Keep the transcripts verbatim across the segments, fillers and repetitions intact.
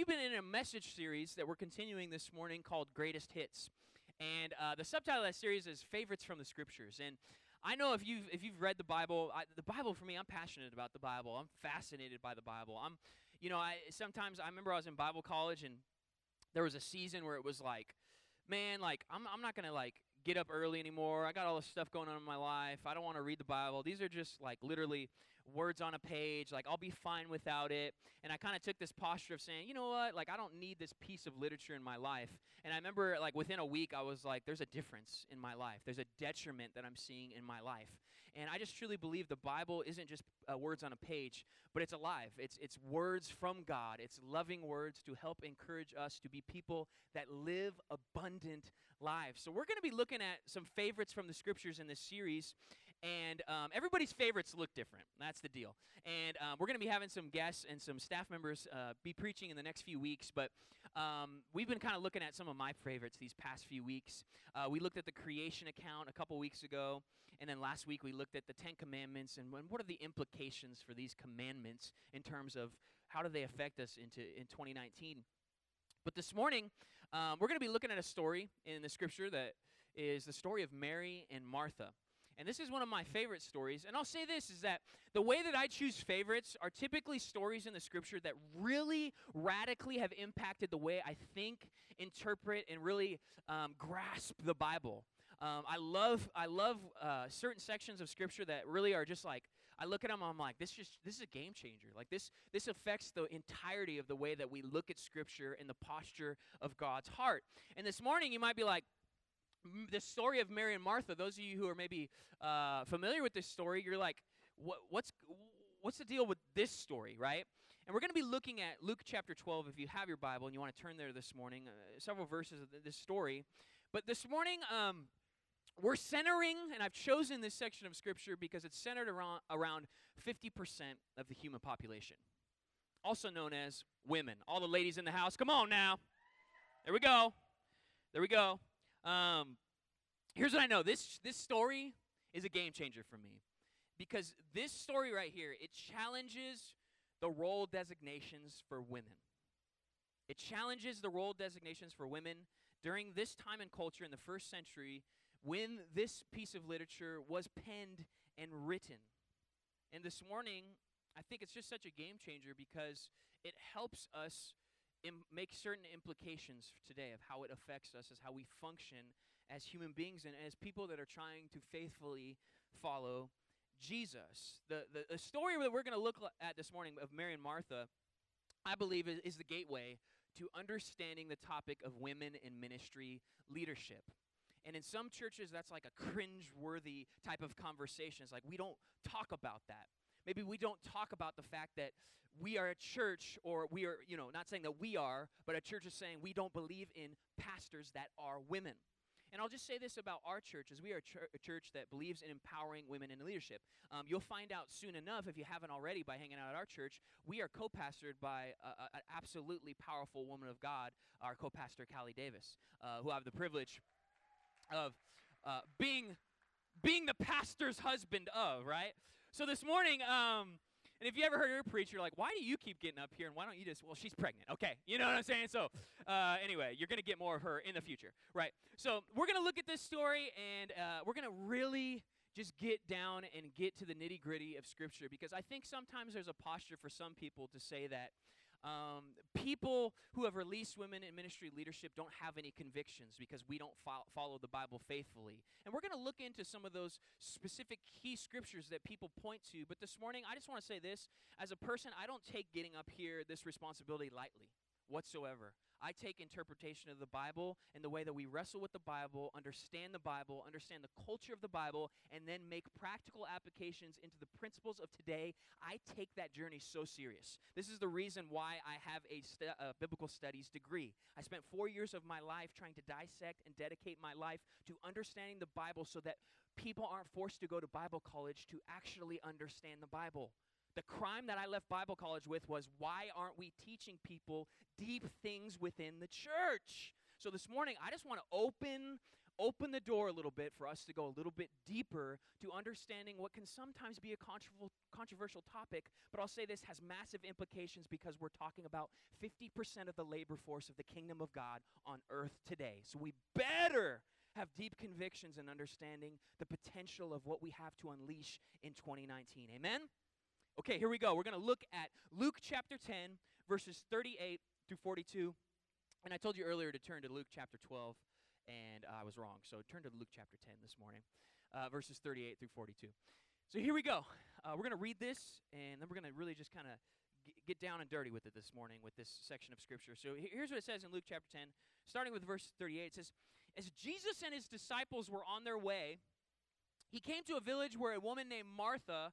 we've been in a message series that we're continuing this morning called Greatest Hits. And uh, the subtitle of that series is Favorites from the Scriptures. And I know if you've, if you've read the Bible, I, the Bible for me, I'm passionate about the Bible. I'm fascinated by the Bible. I'm, you know, I sometimes I remember I was in Bible college and there was a season where it was like, man, like, I'm, I'm not going to, like, get up early anymore. I got all this stuff going on in my life. I don't want to read the Bible. These are just, like, literally words on a page. Like, I'll be fine without it. And I kind of took this posture of saying, you know what? Like, I don't need this piece of literature in my life. And I remember, like, within a week, I was like, there's a difference in my life. There's a detriment that I'm seeing in my life. And I just truly believe the Bible isn't just uh, words on a page, but it's alive. It's, it's words from God. It's loving words to help encourage us to be people that live abundant lives. So we're going to be looking at some favorites from the scriptures in this series, and um, everybody's favorites look different. That's the deal. And um, we're going to be having some guests and some staff members uh, be preaching in the next few weeks, but um, we've been kind of looking at some of my favorites these past few weeks. Uh, we looked at the creation account a couple weeks ago, and then last week we looked at the Ten Commandments, and what are the implications for these commandments in terms of how do they affect us into in twenty nineteen. But this morning, um, we're going to be looking at a story in the scripture that is the story of Mary and Martha. And this is one of my favorite stories. And I'll say this, is that the way that I choose favorites are typically stories in the scripture that really radically have impacted the way I think, interpret, and really um, grasp the Bible. Um, I love I love uh, certain sections of scripture that really are just like, I look at them, I'm like, this just this is a game changer. Like this this affects the entirety of the way that we look at scripture and the posture of God's heart. And this morning you might be like, the story of Mary and Martha, those of you who are maybe uh, familiar with this story, you're like, what, what's what's the deal with this story, right? And we're going to be looking at Luke chapter twelve, if you have your Bible and you want to turn there this morning, uh, several verses of this story. But this morning, um, we're centering, and I've chosen this section of Scripture because it's centered around, around fifty percent of the human population, also known as women. All the ladies in the house, come on now. There we go. There we go. Um, here's what I know. This this story is a game changer for me because this story right here, it challenges the role designations for women. It challenges the role designations for women during this time and culture in the first century when this piece of literature was penned and written. And this morning, I think it's just such a game changer because it helps us Im- make certain implications today of how it affects us as how we function as human beings and as people that are trying to faithfully follow Jesus. The, the, the story that we're going to look at this morning of Mary and Martha, I believe, is, is the gateway to understanding the topic of women in ministry leadership. And in some churches, that's like a cringe-worthy type of conversation. It's like, we don't talk about that. Maybe we don't talk about the fact that we are a church, or we are, you know, not saying that we are, but a church is saying we don't believe in pastors that are women. And I'll just say this about our church, is we are a, ch- a church that believes in empowering women in leadership. Um, you'll find out soon enough, if you haven't already, by hanging out at our church, we are co-pastored by an absolutely powerful woman of God, our co-pastor Callie Davis, uh, who I have the privilege of uh, being... being the pastor's husband of, right? So this morning, um, and if you ever heard her preach, you're like, why do you keep getting up here, and why don't you just, well, she's pregnant, okay? You know what I'm saying? So uh, anyway, you're going to get more of her in the future, right? So we're going to look at this story, and uh, we're going to really just get down and get to the nitty-gritty of Scripture, because I think sometimes there's a posture for some people to say that Um, people who have released women in ministry leadership don't have any convictions because we don't fo- follow the Bible faithfully. And we're going to look into some of those specific key scriptures that people point to. But this morning, I just want to say this. As a person, I don't take getting up here, this responsibility, lightly whatsoever. I take interpretation of the Bible and the way that we wrestle with the Bible, understand the Bible, understand the culture of the Bible, and then make practical applications into the principles of today. I take that journey so serious. This is the reason why I have a, st- a biblical studies degree. I spent four years of my life trying to dissect and dedicate my life to understanding the Bible so that people aren't forced to go to Bible college to actually understand the Bible. The crime that I left Bible college with was, why aren't we teaching people deep things within the church? So this morning, I just want to open open the door a little bit for us to go a little bit deeper to understanding what can sometimes be a controversial controversial topic, but I'll say this has massive implications because we're talking about fifty percent of the labor force of the kingdom of God on earth today. So we better have deep convictions and understanding the potential of what we have to unleash in twenty nineteen. Amen? Okay, here we go. We're going to look at Luke chapter ten, verses thirty-eight through forty-two. And I told you earlier to turn to Luke chapter twelve, and uh, I was wrong. So turn to Luke chapter ten this morning, uh, verses thirty-eight through forty-two. So here we go. Uh, we're going to read this, and then we're going to really just kind of g- get down and dirty with it this morning with this section of Scripture. So here's what it says in Luke chapter ten, starting with verse thirty-eight. It says, as Jesus and his disciples were on their way, he came to a village where a woman named Martha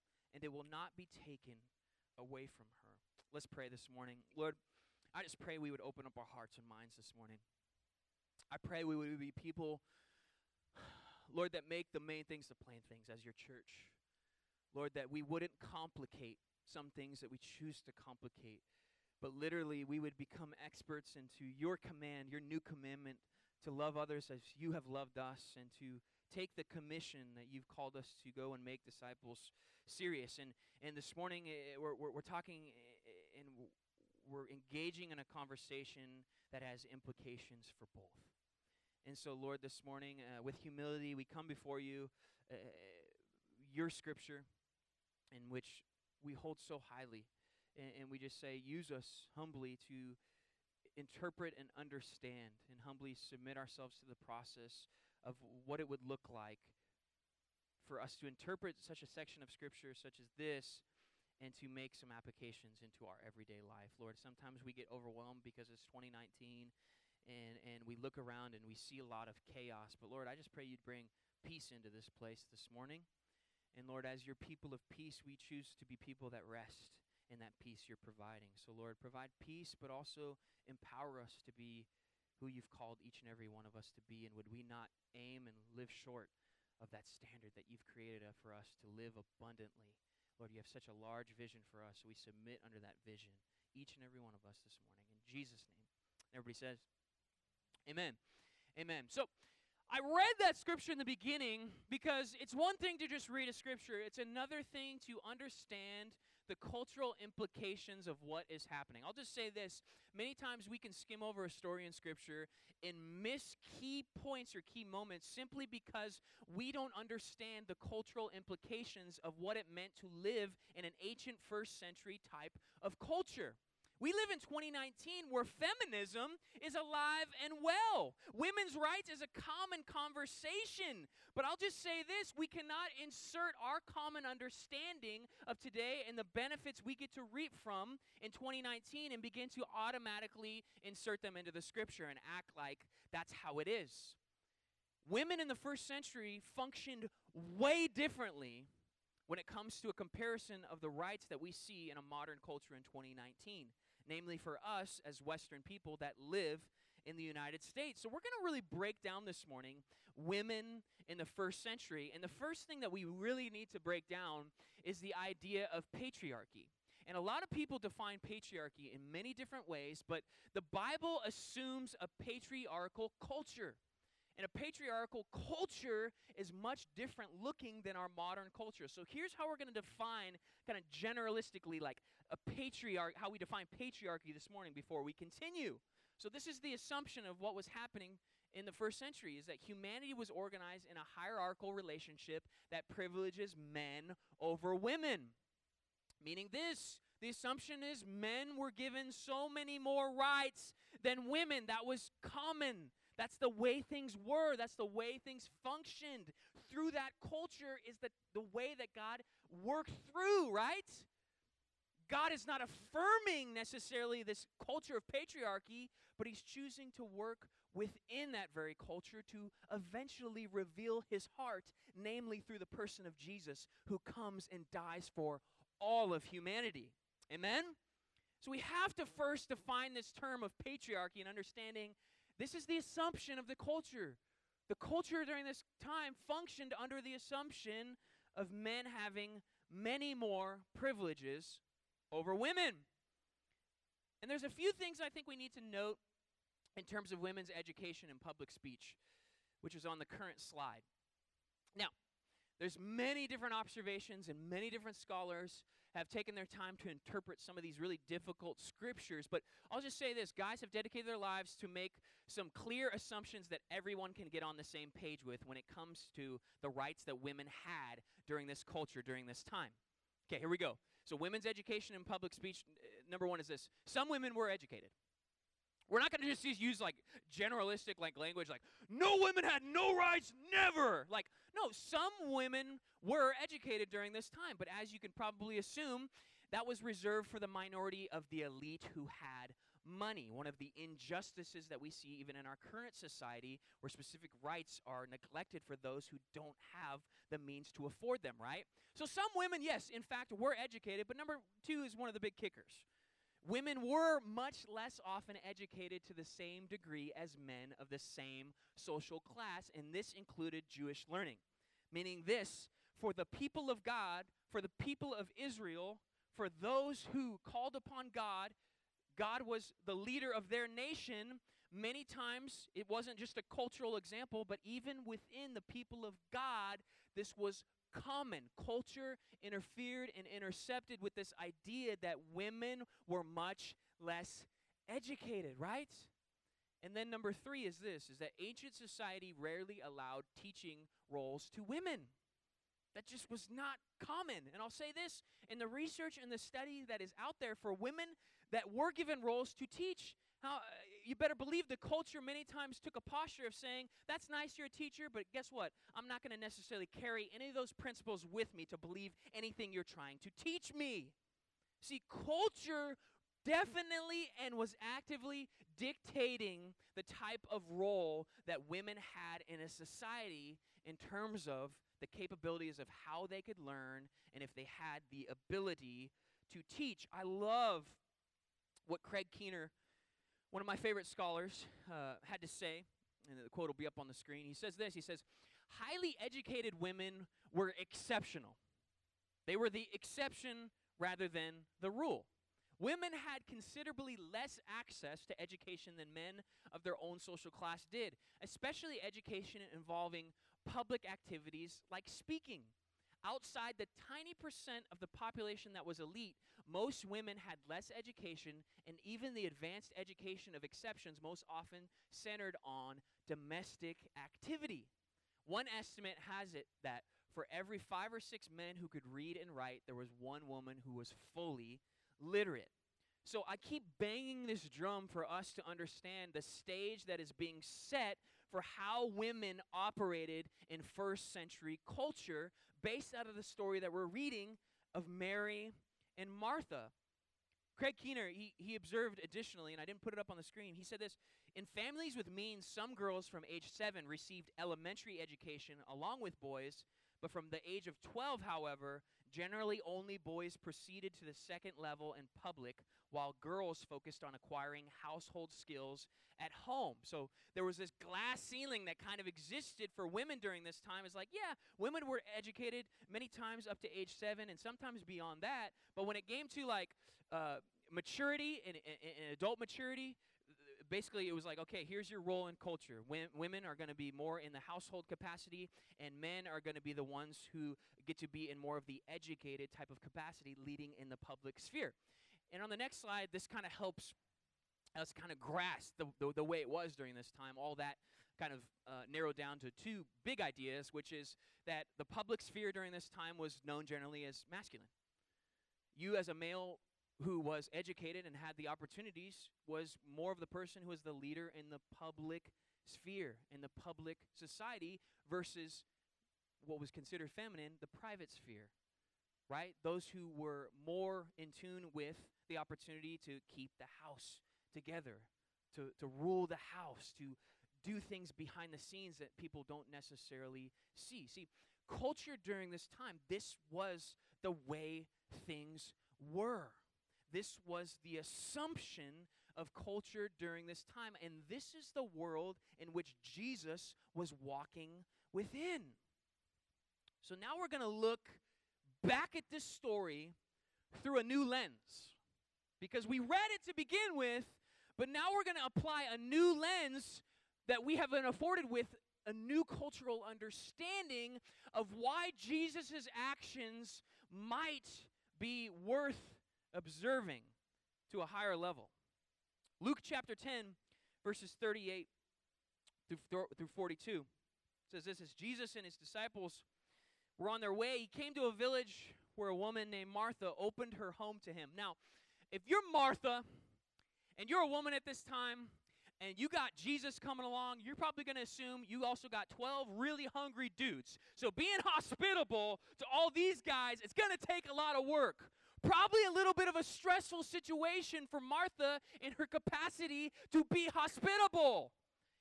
and it will not be taken away from her. Let's pray this morning. Lord, I just pray we would open up our hearts and minds this morning. I pray we would be people, Lord, that make the main things the plain things as your church. Lord, that we wouldn't complicate some things that we choose to complicate, but literally we would become experts into your command, your new commandment to love others as you have loved us and to take the commission that you've called us to go and make disciples serious. And and this morning we're, we're, we're talking and we're engaging in a conversation that has implications for both. And so, Lord, this morning, uh, with humility, we come before you, uh, your scripture, in which we hold so highly. And, and we just say, use us humbly to interpret and understand and humbly submit ourselves to the process of what it would look like for us to interpret such a section of scripture such as this and to make some applications into our everyday life. Lord, sometimes we get overwhelmed because it's twenty nineteen, And and we look around and we see a lot of chaos. But Lord, I just pray you'd bring peace into this place this morning. And Lord, as your people of peace, we choose to be people that rest in that peace you're providing. So Lord, provide peace, but also empower us to be who you've called each and every one of us to be. And would we not aim and live short of that standard that you've created for us to live abundantly. Lord, you have such a large vision for us. So we submit under that vision, each and every one of us this morning. In Jesus' name, everybody says, amen. Amen. So I read that scripture in the beginning because it's one thing to just read a scripture. It's another thing to understand the cultural implications of what is happening. I'll just say this. Many times we can skim over a story in scripture and miss key points or key moments simply because we don't understand the cultural implications of what it meant to live in an ancient first century type of culture. We live in twenty nineteen where feminism is alive and well. Women's rights is a common conversation. But I'll just say this, we cannot insert our common understanding of today and the benefits we get to reap from in twenty nineteen and begin to automatically insert them into the scripture and act like that's how it is. Women in the first century functioned way differently when it comes to a comparison of the rights that we see in a modern culture in twenty nineteen. Namely for us as Western people that live in the United States. So we're going to really break down this morning women in the first century. And the first thing that we really need to break down is the idea of patriarchy. And a lot of people define patriarchy in many different ways, but the Bible assumes a patriarchal culture. And a patriarchal culture is much different looking than our modern culture. So here's how we're going to define kind of generalistically like a patriarch, how we define patriarchy this morning before we continue. So this is the assumption of what was happening in the first century is that humanity was organized in a hierarchical relationship that privileges men over women. Meaning this, the assumption is men were given so many more rights than women. That was common. That's the way things were. That's the way things functioned. Through that culture is the, the way that God worked through, right? God is not affirming necessarily this culture of patriarchy, but he's choosing to work within that very culture to eventually reveal his heart, namely through the person of Jesus, who comes and dies for all of humanity. Amen? So we have to first define this term of patriarchy and understanding this is the assumption of the culture. The culture during this time functioned under the assumption of men having many more privileges over women. And there's a few things I think we need to note in terms of women's education and public speech, which is on the current slide. Now, there's many different observations, and many different scholars have taken their time to interpret some of these really difficult scriptures. But I'll just say this. Guys have dedicated their lives to make some clear assumptions that everyone can get on the same page with when it comes to the rights that women had during this culture, during this time. Okay, here we go. So women's education in public speech, number one is this. Some women were educated. We're not going to just use, like, generalistic, like, language, like, no women had no rights, never. Like, no, some women were educated during this time. But as you can probably assume, that was reserved for the minority of the elite who had money. One of the injustices that we see even in our current society, where specific rights are neglected for those who don't have the means to afford them, right? So some women, yes, in fact, were educated. But number two is one of the big kickers. Women were much less often educated to the same degree as men of the same social class, and this included Jewish learning. Meaning this, for the people of God, for the people of Israel, for those who called upon God, God was the leader of their nation. Many times, it wasn't just a cultural example, but even within the people of God, this was common. Culture interfered and intercepted with this idea that women were much less educated, right? And then number three is this, is that ancient society rarely allowed teaching roles to women. That just was not common. And I'll say this, in the research and the study that is out there for women that were given roles to teach, how you better believe the culture many times took a posture of saying, that's nice, you're a teacher, but guess what? I'm not going to necessarily carry any of those principles with me to believe anything you're trying to teach me. See, culture definitely and was actively dictating the type of role that women had in a society in terms of the capabilities of how they could learn and if they had the ability to teach. I love what Craig Keener, one of my favorite scholars, uh, had to say, and the quote will be up on the screen. He says this, he says, highly educated women were exceptional. They were the exception rather than the rule. Women had considerably less access to education than men of their own social class did, especially education involving public activities like speaking. Outside the tiny percent of the population that was elite, most women had less education, and even the advanced education of exceptions most often centered on domestic activity. One estimate has it that for every five or six men who could read and write, there was one woman who was fully literate. So I keep banging this drum for us to understand the stage that is being set for how women operated in first century culture based out of the story that we're reading of Mary and Martha. Craig Keener, he, he observed additionally, and I didn't put it up on the screen, he said this, in families with means, some girls from age seven received elementary education along with boys, but from the age of twelve, however, generally only boys proceeded to the second level in public, while girls focused on acquiring household skills at home. So there was this glass ceiling that kind of existed for women during this time. It's like, yeah, women were educated many times up to age seven and sometimes beyond that, but when it came to like, uh, maturity and, and, and adult maturity, basically it was like, okay, here's your role in culture. When, women are going to be more in the household capacity, and men are going to be the ones who get to be in more of the educated type of capacity leading in the public sphere. And on the next slide, this kind of helps us kind of grasp the, the, the way it was during this time. All that kind of uh, narrowed down to two big ideas, which is that the public sphere during this time was known generally as masculine. You as a male who was educated and had the opportunities was more of the person who was the leader in the public sphere, in the public society, versus what was considered feminine, the private sphere, right? Those who were more in tune with the opportunity to keep the house together, to, to rule the house, to do things behind the scenes that people don't necessarily see. See, culture during this time, this was the way things were. This was the assumption of culture during this time, and this is the world in which Jesus was walking within. So now we're going to look back at this story through a new lens, because we read it to begin with, but now we're going to apply a new lens that we have been afforded with a new cultural understanding of why Jesus' actions might be worth observing to a higher level. Luke chapter ten, verses thirty-eight through, through forty-two says this. Is Jesus and his disciples were on their way. He came to a village where a woman named Martha opened her home to him. Now, if you're Martha and you're a woman at this time and you got Jesus coming along, you're probably going to assume you also got twelve really hungry dudes. So being hospitable to all these guys, it's going to take a lot of work. Probably a little bit of a stressful situation for Martha in her capacity to be hospitable.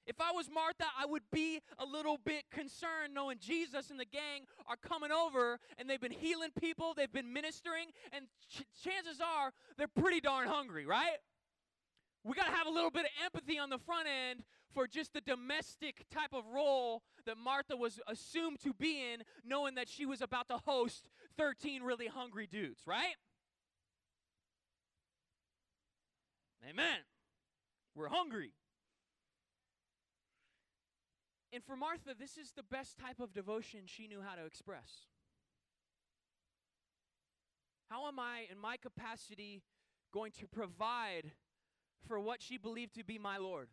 If I was Martha, I would be a little bit concerned knowing Jesus and the gang are coming over and they've been healing people, they've been ministering, and ch- chances are they're pretty darn hungry, right? We got to have a little bit of empathy on the front end for just the domestic type of role that Martha was assumed to be in, knowing that she was about to host thirteen really hungry dudes, right? Amen. We're hungry. And for Martha, this is the best type of devotion she knew how to express. How am I, in my capacity, going to provide for what she believed to be my Lord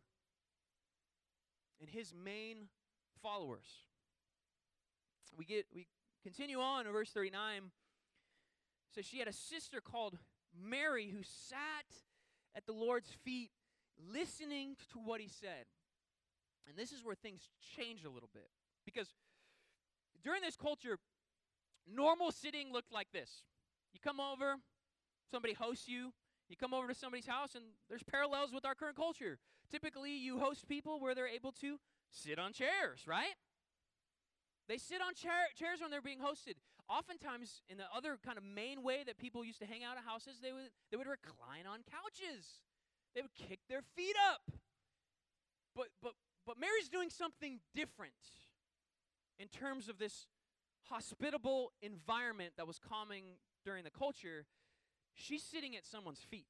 and his main followers? We get we continue on in verse thirty-nine. It says, she had a sister called Mary who sat at the Lord's feet listening to what he said. And this is where things change a little bit, because during this culture, normal sitting looked like this. You come over, somebody hosts you. You come over to somebody's house, and there's parallels with our current culture. Typically, you host people where they're able to sit on chairs, right? They sit on chair- chairs when they're being hosted. Oftentimes, in the other kind of main way that people used to hang out at houses, they would they would recline on couches. They would kick their feet up. But but but Mary's doing something different in terms of this hospitable environment that was common during the culture. She's sitting at someone's feet.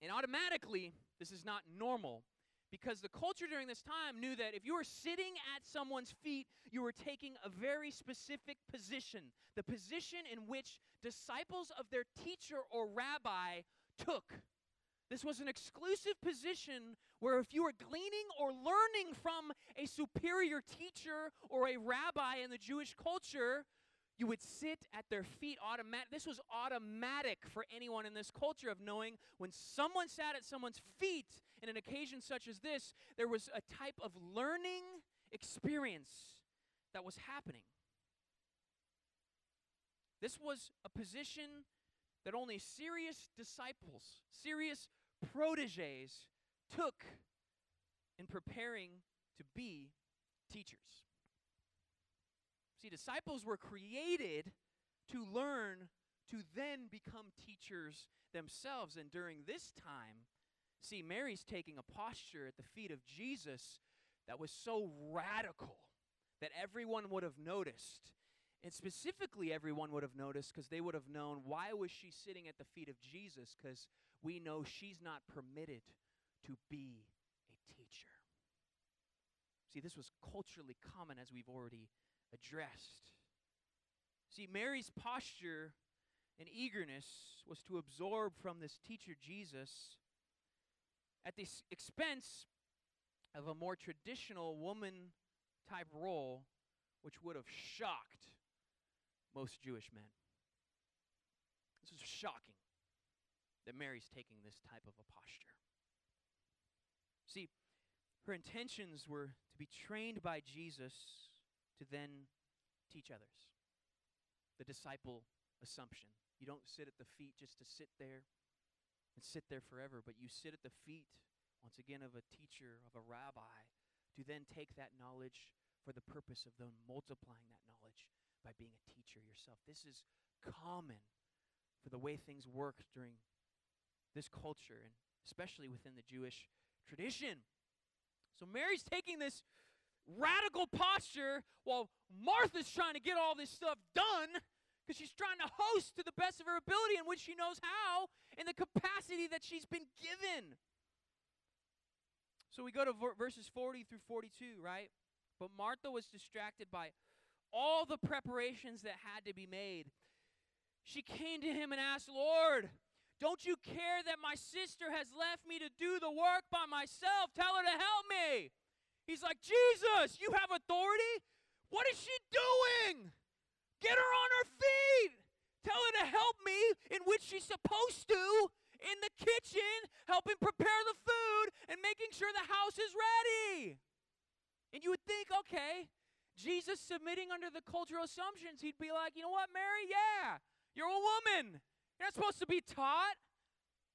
And automatically, this is not normal, because the culture during this time knew that if you were sitting at someone's feet, you were taking a very specific position, the position in which disciples of their teacher or rabbi took. This was an exclusive position where if you were gleaning or learning from a superior teacher or a rabbi in the Jewish culture, you would sit at their feet automatic. This was automatic for anyone in this culture of knowing when someone sat at someone's feet in an occasion such as this, there was a type of learning experience that was happening. This was a position that only serious disciples, serious proteges took in preparing to be teachers. See, disciples were created to learn, to then become teachers themselves. And during this time, see, Mary's taking a posture at the feet of Jesus that was so radical that everyone would have noticed. And specifically, everyone would have noticed because they would have known, why was she sitting at the feet of Jesus? Because we know she's not permitted to be a teacher. See, this was culturally common, as we've already addressed. See, Mary's posture and eagerness was to absorb from this teacher Jesus at the expense of a more traditional woman type role, which would have shocked most Jewish men. This is shocking that Mary's taking this type of a posture. See, her intentions were to be trained by Jesus to then teach others, the disciple assumption. You don't sit at the feet just to sit there and sit there forever, but you sit at the feet, once again, of a teacher, of a rabbi, to then take that knowledge for the purpose of then multiplying that knowledge by being a teacher yourself. This is common for the way things work during this culture, and especially within the Jewish tradition. So Mary's taking this radical posture while Martha's trying to get all this stuff done because she's trying to host to the best of her ability in which she knows how in the capacity that she's been given. So we go to v- verses forty through forty-two, right? But Martha was distracted by all the preparations that had to be made. She came to him and asked, "Lord, don't you care that my sister has left me to do the work by myself? Tell her to help me." He's like, "Jesus, you have authority? What is she doing? Get her on her feet. Tell her to help me," in which she's supposed to, in the kitchen, helping prepare the food and making sure the house is ready. And you would think, okay, Jesus submitting under the cultural assumptions, he'd be like, "You know what, Mary? Yeah, you're a woman. You're not supposed to be taught,"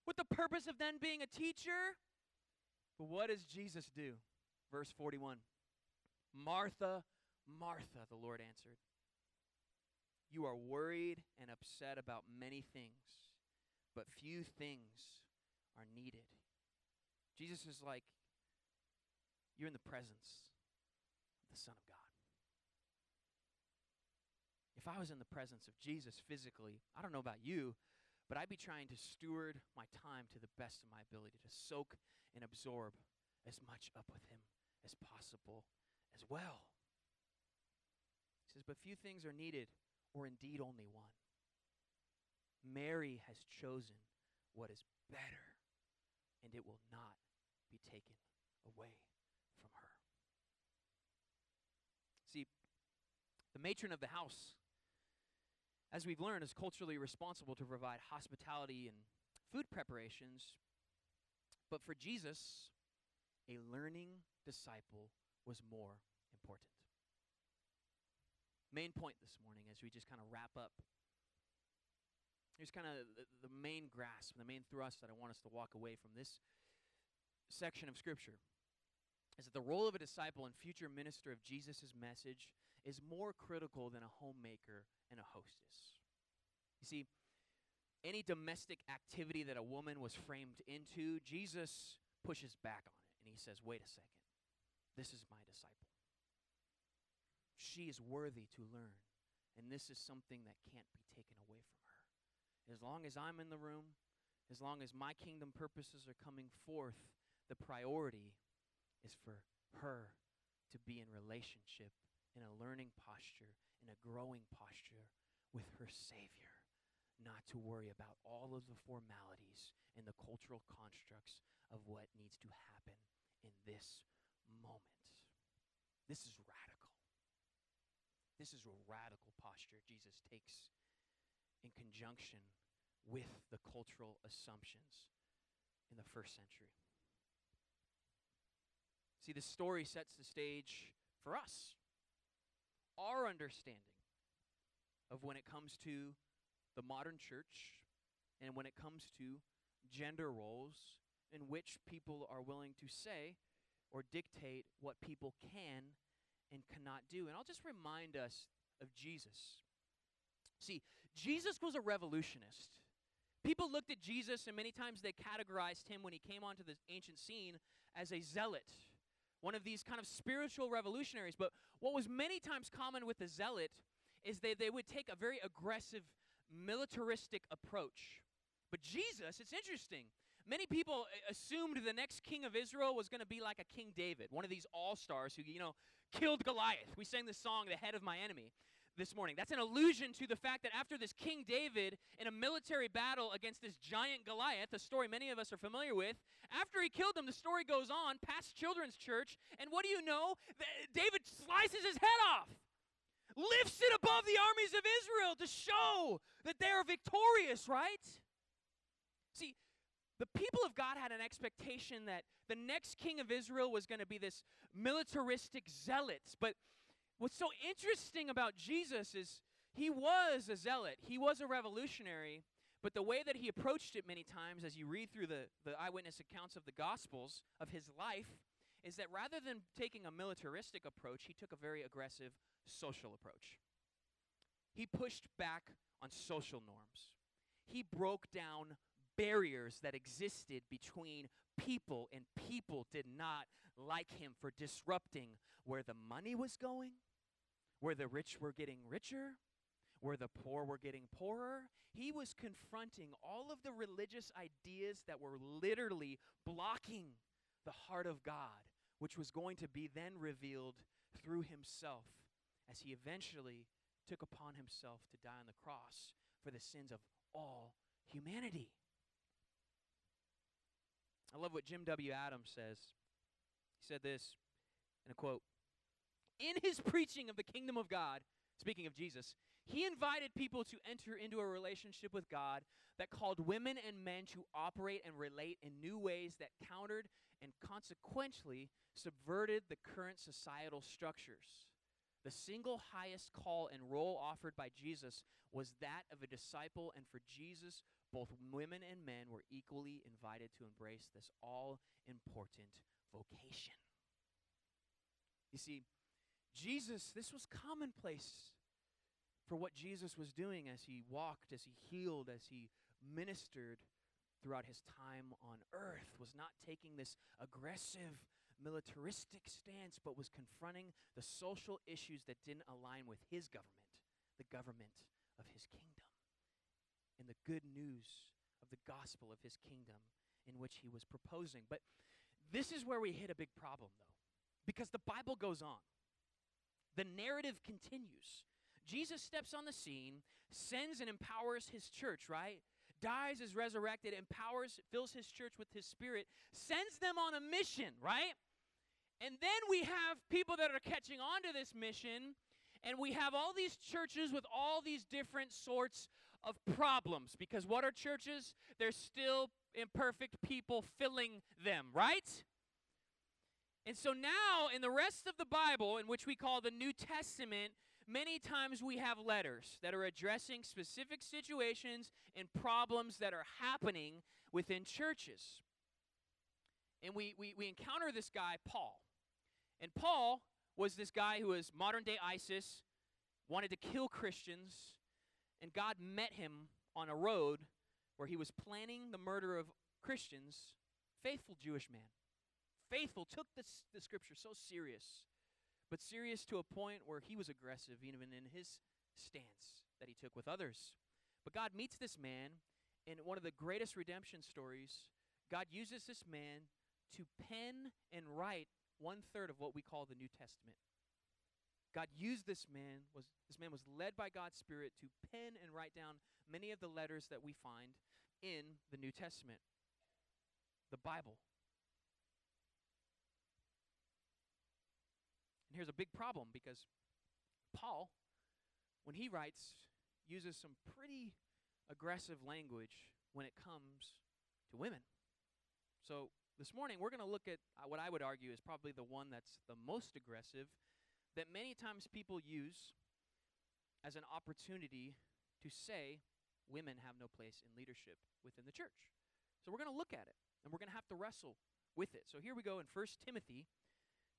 with the purpose of then being a teacher. But what does Jesus do? Verse forty-one. "Martha, Martha," the Lord answered, "you are worried and upset about many things, but few things are needed." Jesus is like, you're in the presence of the Son of God. If I was in the presence of Jesus physically, I don't know about you, but I'd be trying to steward my time to the best of my ability, to soak and absorb as much up with him as possible as well. He says, "But few things are needed, or indeed only one. Mary has chosen what is better, and it will not be taken away from her." See, the matron of the house, as we've learned, is culturally responsible to provide hospitality and food preparations. But for Jesus, a learning disciple was more important. Main point this morning as we just kind of wrap up. Here's kind of the, the main grasp, the main thrust that I want us to walk away from this section of Scripture is that the role of a disciple and future minister of Jesus' message is more critical than a homemaker and a hostess. You see, any domestic activity that a woman was framed into, Jesus pushes back on it, and he says, "Wait a second, this is my disciple. She is worthy to learn, and this is something that can't be taken away from her. As long as I'm in the room, as long as my kingdom purposes are coming forth, the priority is for her to be in relationship, in a learning posture, in a growing posture with her Savior, not to worry about all of the formalities and the cultural constructs of what needs to happen in this moment." This is radical. This is a radical posture Jesus takes in conjunction with the cultural assumptions in the first century. See, this story sets the stage for us. Our understanding of when it comes to the modern church and when it comes to gender roles in which people are willing to say or dictate what people can and cannot do. And I'll just remind us of Jesus. See, Jesus was a revolutionist. People looked at Jesus, and many times they categorized him when he came onto the ancient scene as a zealot, one of these kind of spiritual revolutionaries. But what was many times common with the zealot is they, they would take a very aggressive, militaristic approach. But Jesus, it's interesting. Many people assumed the next king of Israel was going to be like a King David, one of these all-stars who, you know, killed Goliath. We sang this song, "The Head of My Enemy," this morning. That's an allusion to the fact that after this King David, in a military battle against this giant Goliath, a story many of us are familiar with, after he killed him, the story goes on past children's church, and what do you know? David slices his head off, lifts it above the armies of Israel to show that they are victorious, right? See, the people of God had an expectation that the next king of Israel was going to be this militaristic zealot. But what's so interesting about Jesus is He was a zealot. He was a revolutionary. But the way that he approached it many times, as you read through the, the eyewitness accounts of the Gospels of his life, is that rather than taking a militaristic approach, he took a very aggressive social approach. He pushed back on social norms. He broke down barriers that existed between people, and people did not like him for disrupting where the money was going, where the rich were getting richer, where the poor were getting poorer. He was confronting all of the religious ideas that were literally blocking the heart of God, which was going to be then revealed through himself as he eventually took upon himself to die on the cross for the sins of all humanity. I love what Jim W. Adams says. He said this, in a quote, "In his preaching of the kingdom of God," speaking of Jesus, "he invited people to enter into a relationship with God that called women and men to operate and relate in new ways that countered and consequently subverted the current societal structures. The single highest call and role offered by Jesus was that of a disciple, and for Jesus, both women and men were equally invited to embrace this all-important vocation." You see, Jesus, this was commonplace for what Jesus was doing as he walked, as he healed, as he ministered throughout his time on earth, was not taking this aggressive, militaristic stance, but was confronting the social issues that didn't align with his government, the government of his kingdom, and the good news of the gospel of his kingdom in which he was proposing. But this is where we hit a big problem, though, because the Bible goes on. The narrative continues. Jesus steps on the scene, sends and empowers his church, right? Dies, is resurrected, empowers, fills his church with his Spirit, sends them on a mission, right? And then we have people that are catching on to this mission, and we have all these churches with all these different sorts of problems. Because what are churches? They're still imperfect people filling them, right? And so now, in the rest of the Bible, in which we call the New Testament, many times we have letters that are addressing specific situations and problems that are happening within churches. And we, we, we encounter this guy, Paul. And Paul was this guy who was modern-day ISIS, wanted to kill Christians, and God met him on a road where he was planning the murder of Christians, faithful Jewish man. Faithful, took this, the scripture so serious. But serious to a point where he was aggressive even in his stance that he took with others. But God meets this man in one of the greatest redemption stories. God uses this man to pen and write one-third of what we call the New Testament. God used this man, was, this man was led by God's Spirit to pen and write down many of the letters that we find in the New Testament, the Bible. Here's a big problem, because Paul, when he writes, uses some pretty aggressive language when it comes to women. So this morning, we're going to look at uh, what I would argue is probably the one that's the most aggressive, that many times people use as an opportunity to say women have no place in leadership within the church. So we're going to look at it, and we're going to have to wrestle with it. So here we go in First Timothy.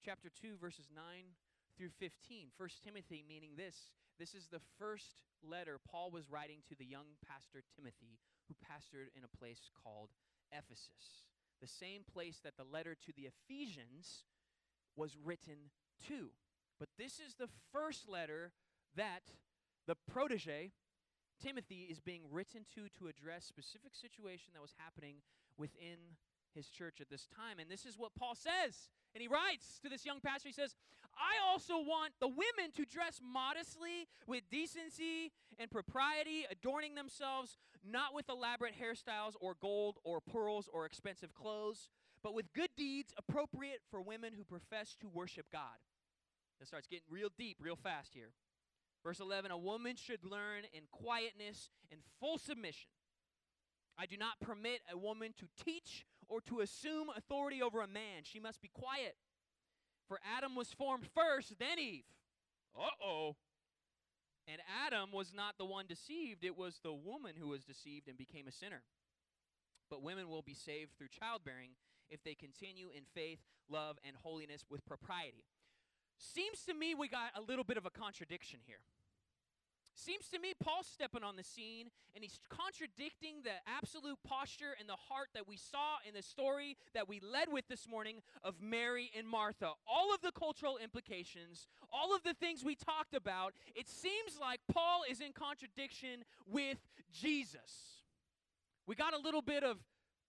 Chapter two, verses nine through fifteen. First Timothy meaning this. This is the first letter Paul was writing to the young pastor Timothy, who pastored in a place called Ephesus, the same place that the letter to the Ephesians was written to. But this is the first letter that the protege, Timothy, is being written to to address specific situation that was happening within his church at this time. And this is what Paul says. And he writes to this young pastor, he says, "I also want the women to dress modestly with decency and propriety, adorning themselves not with elaborate hairstyles or gold or pearls or expensive clothes, but with good deeds appropriate for women who profess to worship God." It starts getting real deep, real fast here. Verse eleven, "A woman should learn in quietness and full submission. I do not permit a woman to teach or to assume authority over a man. She must be quiet. For Adam was formed first, then Eve." Uh-oh. And Adam was not the one deceived, it was the woman who was deceived and became a sinner. But women will be saved through childbearing if they continue in faith, love, and holiness with propriety. Seems to me we got a little bit of a contradiction here. Seems to me Paul's stepping on the scene, and he's contradicting the absolute posture and the heart that we saw in the story that we led with this morning of Mary and Martha. All of the cultural implications, all of the things we talked about, it seems like Paul is in contradiction with Jesus. We got a little bit of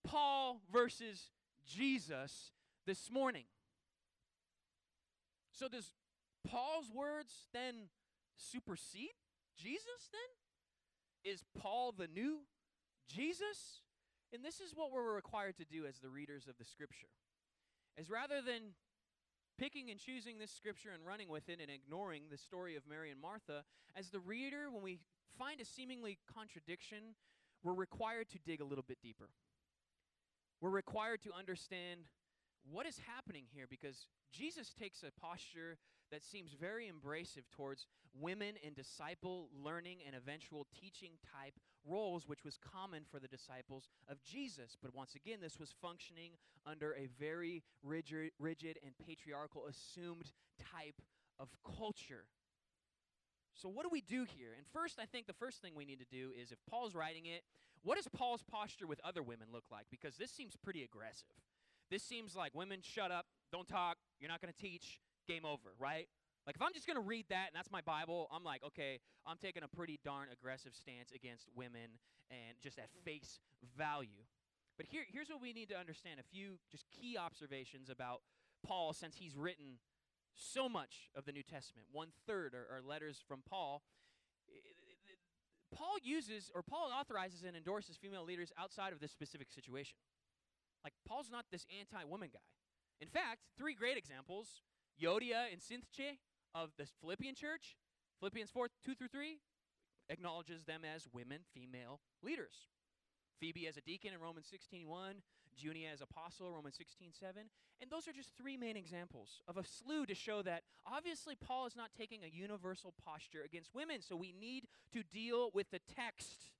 Paul versus Jesus this morning. So does Paul's words then supersede Jesus then? Is Paul the new Jesus? And this is what we're required to do as the readers of the Scripture. As rather than picking and choosing this Scripture and running with it and ignoring the story of Mary and Martha, as the reader, when we find a seemingly contradiction, we're required to dig a little bit deeper. We're required to understand what is happening here, because Jesus takes a posture that seems very embracive towards women in disciple learning and eventual teaching type roles, which was common for the disciples of Jesus. But once again, this was functioning under a very rigid, rigid and patriarchal assumed type of culture. So what do we do here? And first, I think the first thing we need to do is, if Paul's writing it, what does Paul's posture with other women look like? Because this seems pretty aggressive. This seems like, women, shut up, don't talk, you're not going to teach, game over, right? Like, if I'm just going to read that and that's my Bible, I'm like, okay, I'm taking a pretty darn aggressive stance against women and just at face value. But here, here's what we need to understand, a few just key observations about Paul, since he's written so much of the New Testament. One third are, are letters from Paul. Paul uses, or Paul authorizes and endorses female leaders outside of this specific situation. Like, Paul's not this anti-woman guy. In fact, three great examples, Yodia and Synthche of the Philippian church, Philippians four, two through three, acknowledges them as women, female leaders. Phoebe as a deacon in Romans sixteen one, Junia as apostle, Romans sixteen seven. And those are just three main examples of a slew to show that obviously Paul is not taking a universal posture against women, so we need to deal with the text.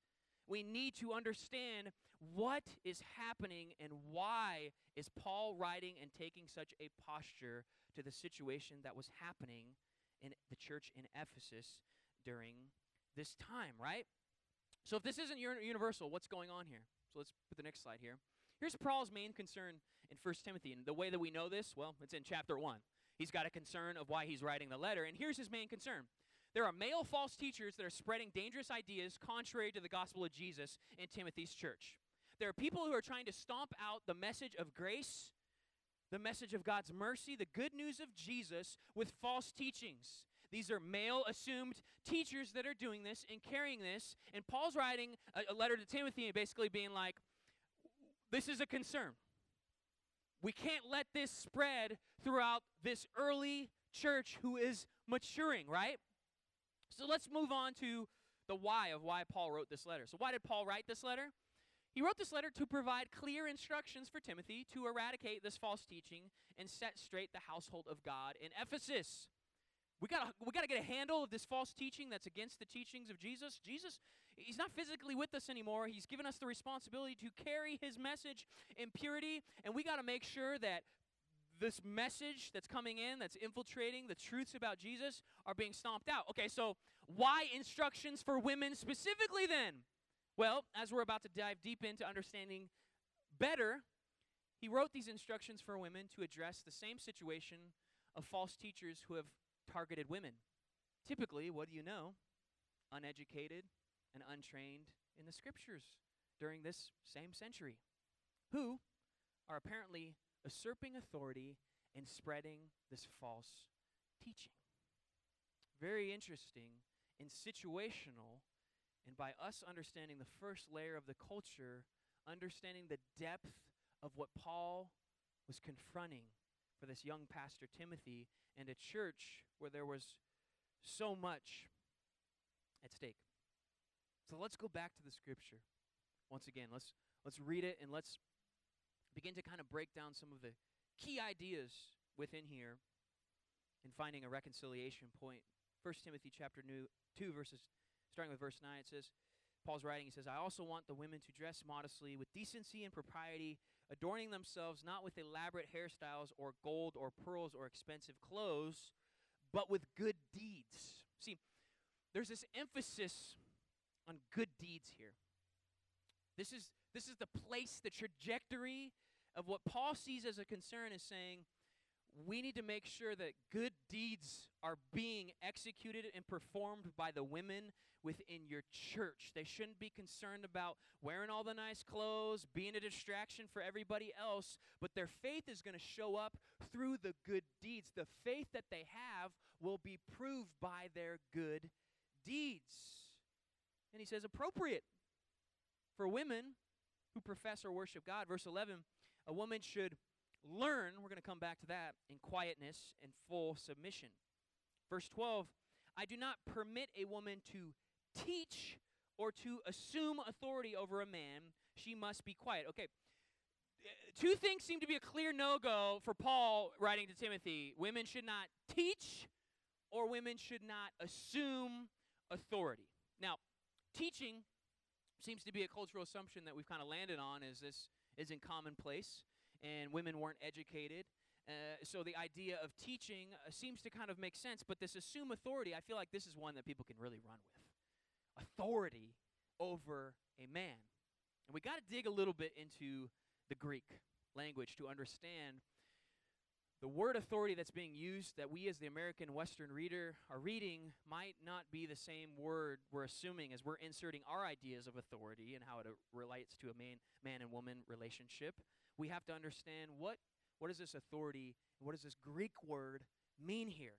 We need to understand what is happening and why is Paul writing and taking such a posture to the situation that was happening in the church in Ephesus during this time, right? So if this isn't universal, what's going on here? So let's put the next slide here. Here's Paul's main concern in First Timothy, and the way that we know this, well, it's in chapter one. He's got a concern of why he's writing the letter, and here's his main concern. There are male false teachers that are spreading dangerous ideas contrary to the gospel of Jesus in Timothy's church. There are people who are trying to stomp out the message of grace, the message of God's mercy, the good news of Jesus with false teachings. These are male assumed teachers that are doing this and carrying this. And Paul's writing a, a letter to Timothy and basically being like, this is a concern. We can't let this spread throughout this early church who is maturing, right? So let's move on to the why of why Paul wrote this letter. So why did Paul write this letter? He wrote this letter to provide clear instructions for Timothy to eradicate this false teaching and set straight the household of God in Ephesus. We gotta, we gotta get a handle of this false teaching that's against the teachings of Jesus. Jesus, he's not physically with us anymore. He's given us the responsibility to carry his message in purity, and we gotta make sure that this message that's coming in, that's infiltrating the truths about Jesus, are being stomped out. Okay, so why instructions for women specifically then? Well, as we're about to dive deep into understanding better, he wrote these instructions for women to address the same situation of false teachers who have targeted women. Typically, what do you know? Uneducated and untrained in the Scriptures during this same century, who are apparently usurping authority and spreading this false teaching. Very interesting and situational, and by us understanding the first layer of the culture, understanding the depth of what Paul was confronting for this young pastor Timothy and a church where there was so much at stake. So let's go back to the Scripture. Once again, let's let's read it and let's begin to kind of break down some of the key ideas within here and finding a reconciliation point First Timothy chapter two, verses, starting with verse nine, it says, Paul's writing, he says, I also want the women to dress modestly with decency and propriety, adorning themselves not with elaborate hairstyles or gold or pearls or expensive clothes, but with good deeds. See, there's this emphasis on good deeds here. This is, this is the place, the trajectory of what Paul sees as a concern is saying, we need to make sure that good deeds are being executed and performed by the women within your church. They shouldn't be concerned about wearing all the nice clothes, being a distraction for everybody else, but their faith is going to show up through the good deeds. The faith that they have will be proved by their good deeds. And he says appropriate for women who profess or worship God. Verse eleven, a woman should learn, we're going to come back to that, in quietness and full submission. Verse twelve, I do not permit a woman to teach or to assume authority over a man. She must be quiet. Okay, two things seem to be a clear no-go for Paul writing to Timothy. Women should not teach or women should not assume authority. Now, teaching seems to be a cultural assumption that we've kind of landed on is this isn't commonplace. And women weren't educated. Uh, so the idea of teaching uh, seems to kind of make sense, but this assume authority, I feel like this is one that people can really run with. Authority over a man. And we got to dig a little bit into the Greek language to understand the word authority that's being used that we as the American Western reader are reading might not be the same word we're assuming as we're inserting our ideas of authority and how it relates to a man, man and woman relationship. We have to understand what, what does this authority, what does this Greek word mean here?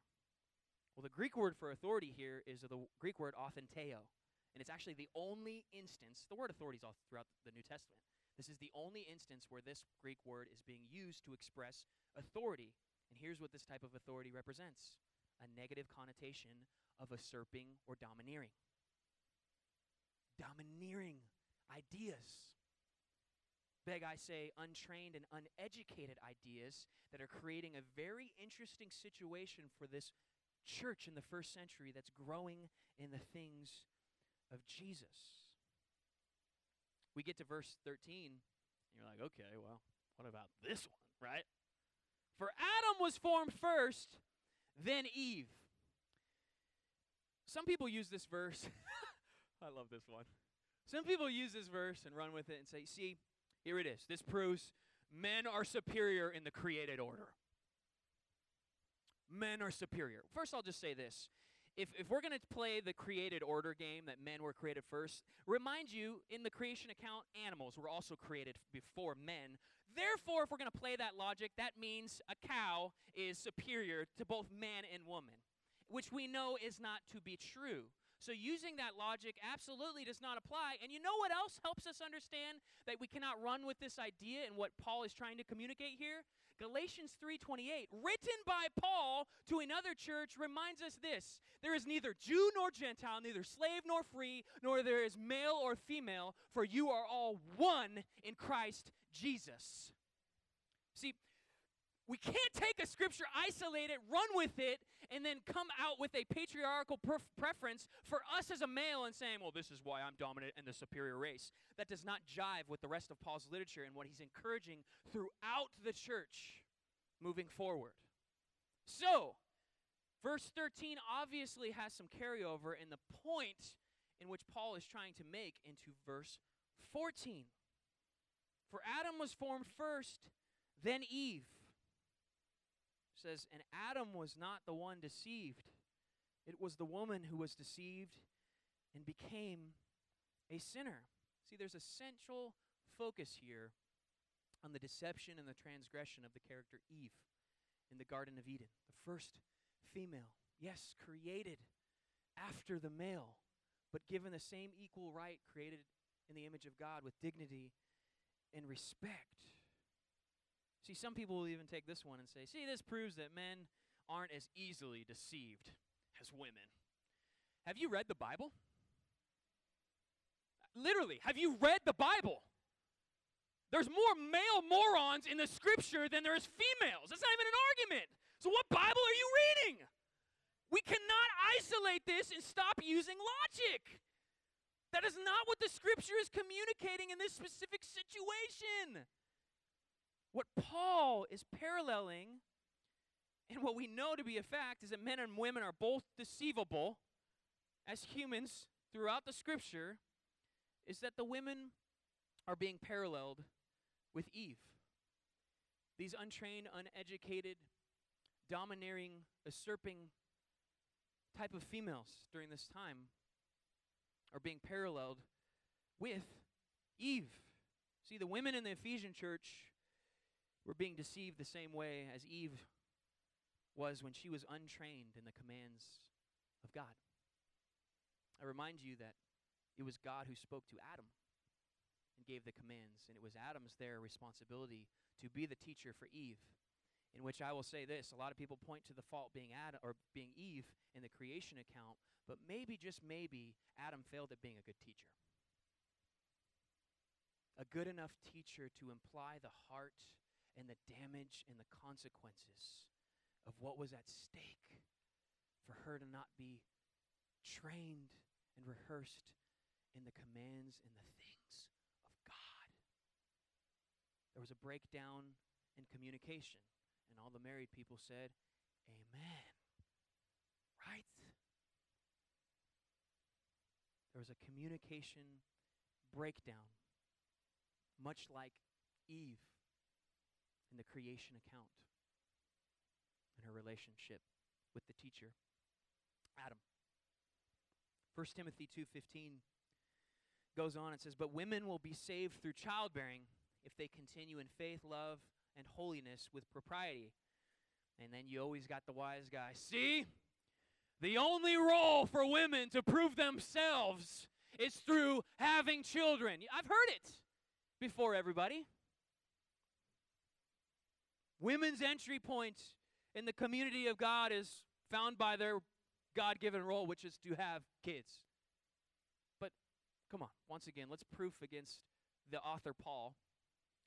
Well, the Greek word for authority here is the Greek word authenteo, and it's actually the only instance, the word authority is all throughout the New Testament. This is the only instance where this Greek word is being used to express authority, and here's what this type of authority represents, a negative connotation of usurping or domineering. Domineering ideas. Beg, I say, untrained and uneducated ideas that are creating a very interesting situation for this church in the first century that's growing in the things of Jesus. We get to verse thirteen, and you're like, okay, well, what about this one, right? For Adam was formed first, then Eve. Some people use this verse. I love this one. Some people use this verse and run with it and say, see, here it is. This proves men are superior in the created order. Men are superior. First, I'll just say this. If, if we're going to play the created order game that men were created first, remind you, in the creation account, animals were also created before men. Therefore, if we're going to play that logic, that means a cow is superior to both man and woman, which we know is not to be true. So using that logic absolutely does not apply. And you know what else helps us understand that we cannot run with this idea and what Paul is trying to communicate here? Galatians three twenty-eight, written by Paul to another church, reminds us this. There is neither Jew nor Gentile, neither slave nor free, nor there is male or female, for you are all one in Christ Jesus. See, we can't take a scripture, isolate it, run with it, and then come out with a patriarchal pref- preference for us as a male and saying, well, this is why I'm dominant and the superior race. That does not jive with the rest of Paul's literature and what he's encouraging throughout the church moving forward. So, verse thirteen obviously has some carryover in the point in which Paul is trying to make into verse fourteen. For Adam was formed first, then Eve. Says, and Adam was not the one deceived. It was the woman who was deceived and became a sinner. See, there's a central focus here on the deception and the transgression of the character Eve in the Garden of Eden, the first female, yes, created after the male, but given the same equal right, created in the image of God with dignity and respect. See, some people will even take this one and say, see, this proves that men aren't as easily deceived as women. Have you read the Bible? Literally, have you read the Bible? There's more male morons in the scripture than there is females. That's not even an argument. So what Bible are you reading? We cannot isolate this and stop using logic. That is not what the scripture is communicating in this specific situation. What Paul is paralleling, and what we know to be a fact, is that men and women are both deceivable as humans throughout the scripture, is that the women are being paralleled with Eve. These untrained, uneducated, domineering, usurping type of females during this time are being paralleled with Eve. See, the women in the Ephesian church were being deceived the same way as Eve was when she was untrained in the commands of God. I remind you that it was God who spoke to Adam and gave the commands, and it was Adam's their responsibility to be the teacher for Eve. In which I will say this, a lot of people point to the fault being Adam or being Eve in the creation account, but maybe, just maybe, Adam failed at being a good teacher. A good enough teacher to imply the heart and the damage and the consequences of what was at stake for her to not be trained and rehearsed in the commands and the things of God. There was a breakdown in communication. And all the married people said, amen, right? There was a communication breakdown, much like Eve in the creation account and her relationship with the teacher, Adam. First Timothy two fifteen goes on and says, but women will be saved through childbearing if they continue in faith, love, and holiness with propriety. And then you always got the wise guy. See, the only role for women to prove themselves is through having children. I've heard it before, everybody. Women's entry point in the community of God is found by their God-given role, which is to have kids. But come on, once again, let's proof against the author Paul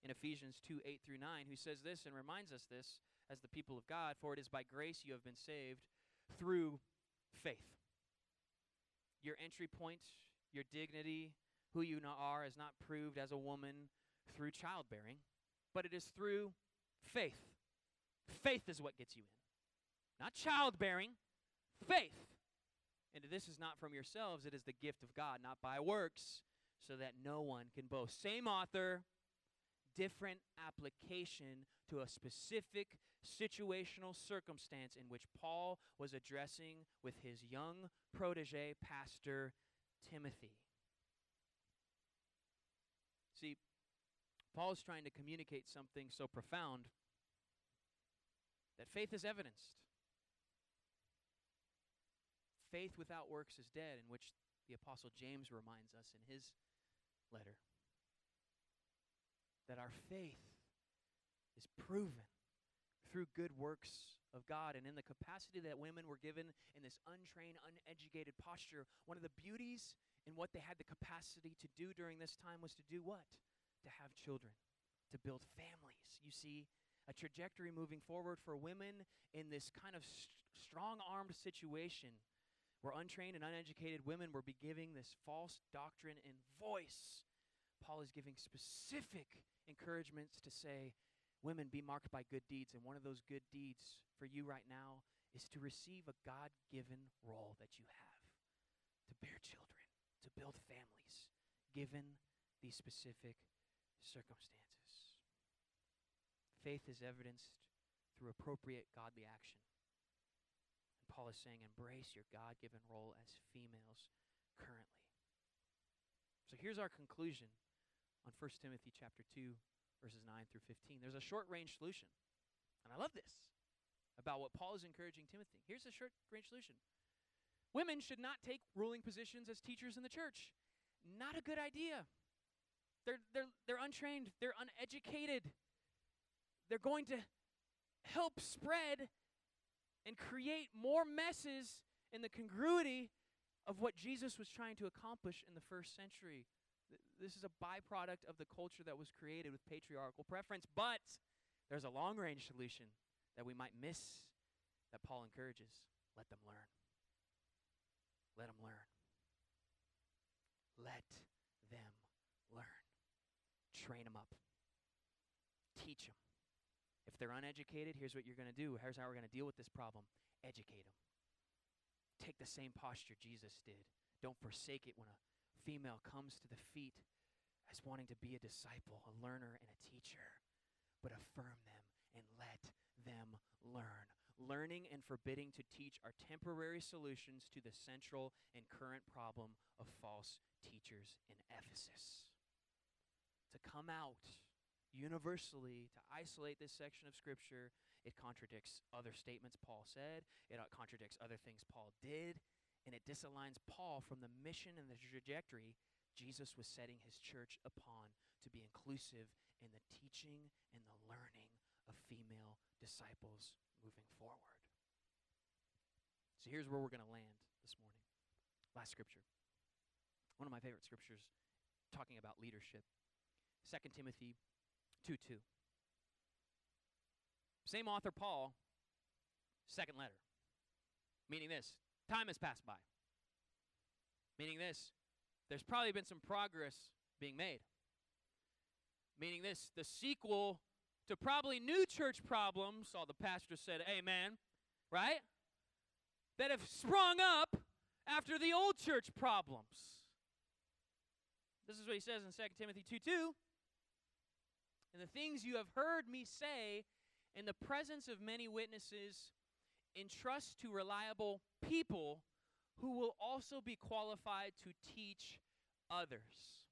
in Ephesians two, eight through nine, who says this and reminds us this as the people of God, for it is by grace you have been saved through faith. Your entry point, your dignity, who you are is not proved as a woman through childbearing, but it is through faith. Faith is what gets you in. Not childbearing, faith. And this is not from yourselves, it is the gift of God, not by works, so that no one can boast. Same author, different application to a specific situational circumstance in which Paul was addressing with his young protege, Pastor Timothy. See, Paul is trying to communicate something so profound that faith is evidenced. Faith without works is dead, in which the Apostle James reminds us in his letter. That our faith is proven through good works of God. And in the capacity that women were given in this untrained, uneducated posture, one of the beauties in what they had the capacity to do during this time was to do what? To have children, to build families. You see, a trajectory moving forward for women in this kind of st- strong-armed situation where untrained and uneducated women were be giving this false doctrine and voice. Paul is giving specific encouragements to say, women, be marked by good deeds. And one of those good deeds for you right now is to receive a God-given role that you have, to bear children, to build families, given these specific circumstances. Faith is evidenced through appropriate godly action. And Paul is saying, embrace your God-given role as females currently. So here's our conclusion on First Timothy chapter two, verses nine through fifteen. There's a short-range solution, and I love this, about what Paul is encouraging Timothy. Here's a short-range solution. Women should not take ruling positions as teachers in the church. Not a good idea. They're, they're, they're untrained. They're uneducated. They're going to help spread and create more messes in the congruity of what Jesus was trying to accomplish in the first century. This is a byproduct of the culture that was created with patriarchal preference, but there's a long-range solution that we might miss that Paul encourages. Let them learn. Let them learn. Let them learn. Train them up. Teach them. If they're uneducated, here's what you're going to do. Here's how we're going to deal with this problem. Educate them. Take the same posture Jesus did. Don't forsake it when a female comes to the feet as wanting to be a disciple, a learner, and a teacher. But affirm them and let them learn. Learning and forbidding to teach are temporary solutions to the central and current problem of false teachers in Ephesus. To come out universally, to isolate this section of Scripture, it contradicts other statements Paul said, it contradicts other things Paul did, and it disaligns Paul from the mission and the trajectory Jesus was setting his church upon to be inclusive in the teaching and the learning of female disciples moving forward. So here's where we're going to land this morning. Last scripture. One of my favorite scriptures talking about leadership. Second Timothy two two. Same author, Paul, second letter. Meaning this, time has passed by. Meaning this, there's probably been some progress being made. Meaning this, the sequel to probably new church problems, all the pastors said amen, right? That have sprung up after the old church problems. This is what he says in Second Timothy two two. And the things you have heard me say in the presence of many witnesses, entrust to reliable people who will also be qualified to teach others.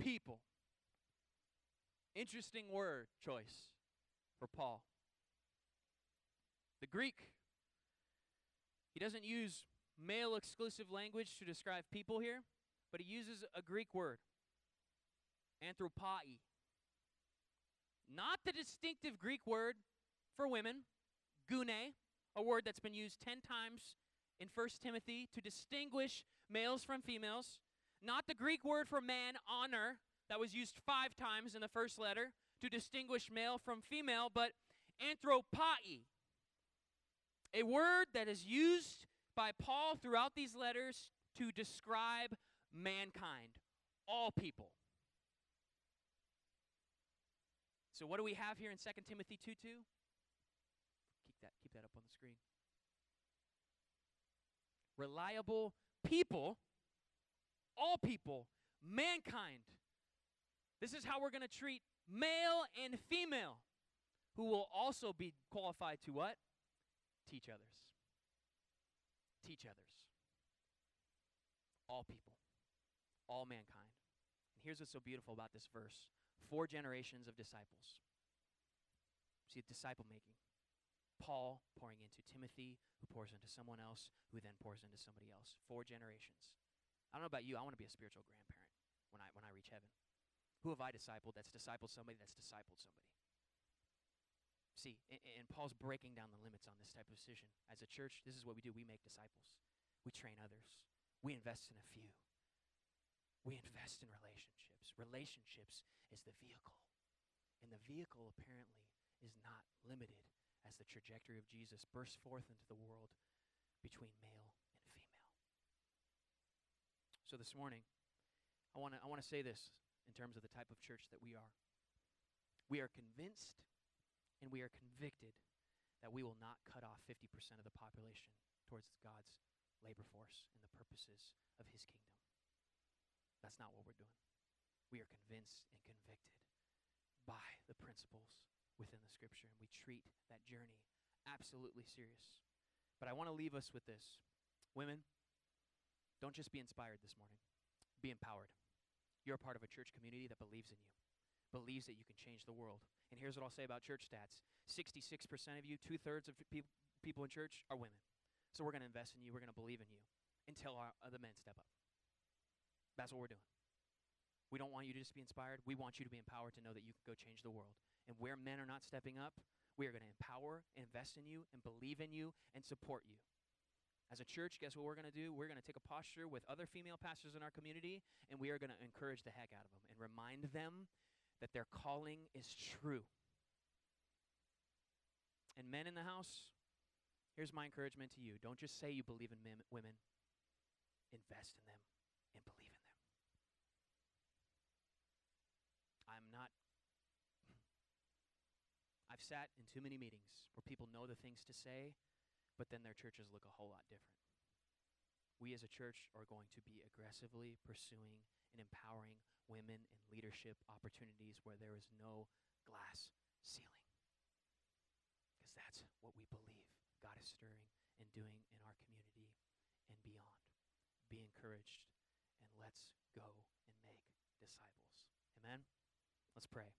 People. Interesting word choice for Paul. The Greek, he doesn't use male-exclusive language to describe people here, but he uses a Greek word, anthropoi. Not the distinctive Greek word for women, gune, a word that's been used ten times in First Timothy to distinguish males from females. Not the Greek word for man, honor, that was used five times in the first letter to distinguish male from female, but anthropoi, a word that is used by Paul throughout these letters to describe mankind, all people. So what do we have here in Second Timothy two two? Keep that, keep that up on the screen. Reliable people, all people, mankind. This is how we're going to treat male and female who will also be qualified to what? Teach others. Teach others. All people. All mankind. And here's what's so beautiful about this verse. Four generations of disciples. See, disciple making. Paul pouring into Timothy, who pours into someone else, who then pours into somebody else. Four generations. I don't know about you, I want to be a spiritual grandparent when I when I reach heaven. Who have I discipled that's discipled somebody that's discipled somebody? See, and, and Paul's breaking down the limits on this type of decision. As a church, this is what we do. We make disciples. We train others. We invest in a few. We invest in relationships. Relationships is the vehicle. And the vehicle apparently is not limited as the trajectory of Jesus bursts forth into the world between male and female. So this morning, I want to I want to say this. In terms of the type of church that we are. We are convinced and we are convicted that we will not cut off fifty percent of the population towards God's labor force and the purposes of his kingdom. That's not what we're doing. We are convinced and convicted by the principles within the Scripture, and we treat that journey absolutely serious. But I want to leave us with this. Women, don't just be inspired this morning. Be empowered. You're a part of a church community that believes in you, believes that you can change the world. And here's what I'll say about church stats. sixty-six percent of you, two-thirds of pe- people in church are women. So we're going to invest in you. We're going to believe in you until our, uh, the men step up. That's what we're doing. We don't want you to just be inspired. We want you to be empowered to know that you can go change the world. And where men are not stepping up, we are going to empower, invest in you, and believe in you, and support you. As a church, guess what we're going to do? We're going to take a posture with other female pastors in our community, and we are going to encourage the heck out of them and remind them that their calling is true. And men in the house, Here's my encouragement to you. Don't just say you believe in men, women. Invest in them and believe in them. I'm not... I've sat in too many meetings where people know the things to say, but then their churches look a whole lot different. We as a church are going to be aggressively pursuing and empowering women in leadership opportunities where there is no glass ceiling. Because that's what we believe God is stirring and doing in our community and beyond. Be encouraged, and let's go and make disciples. Amen? Let's pray.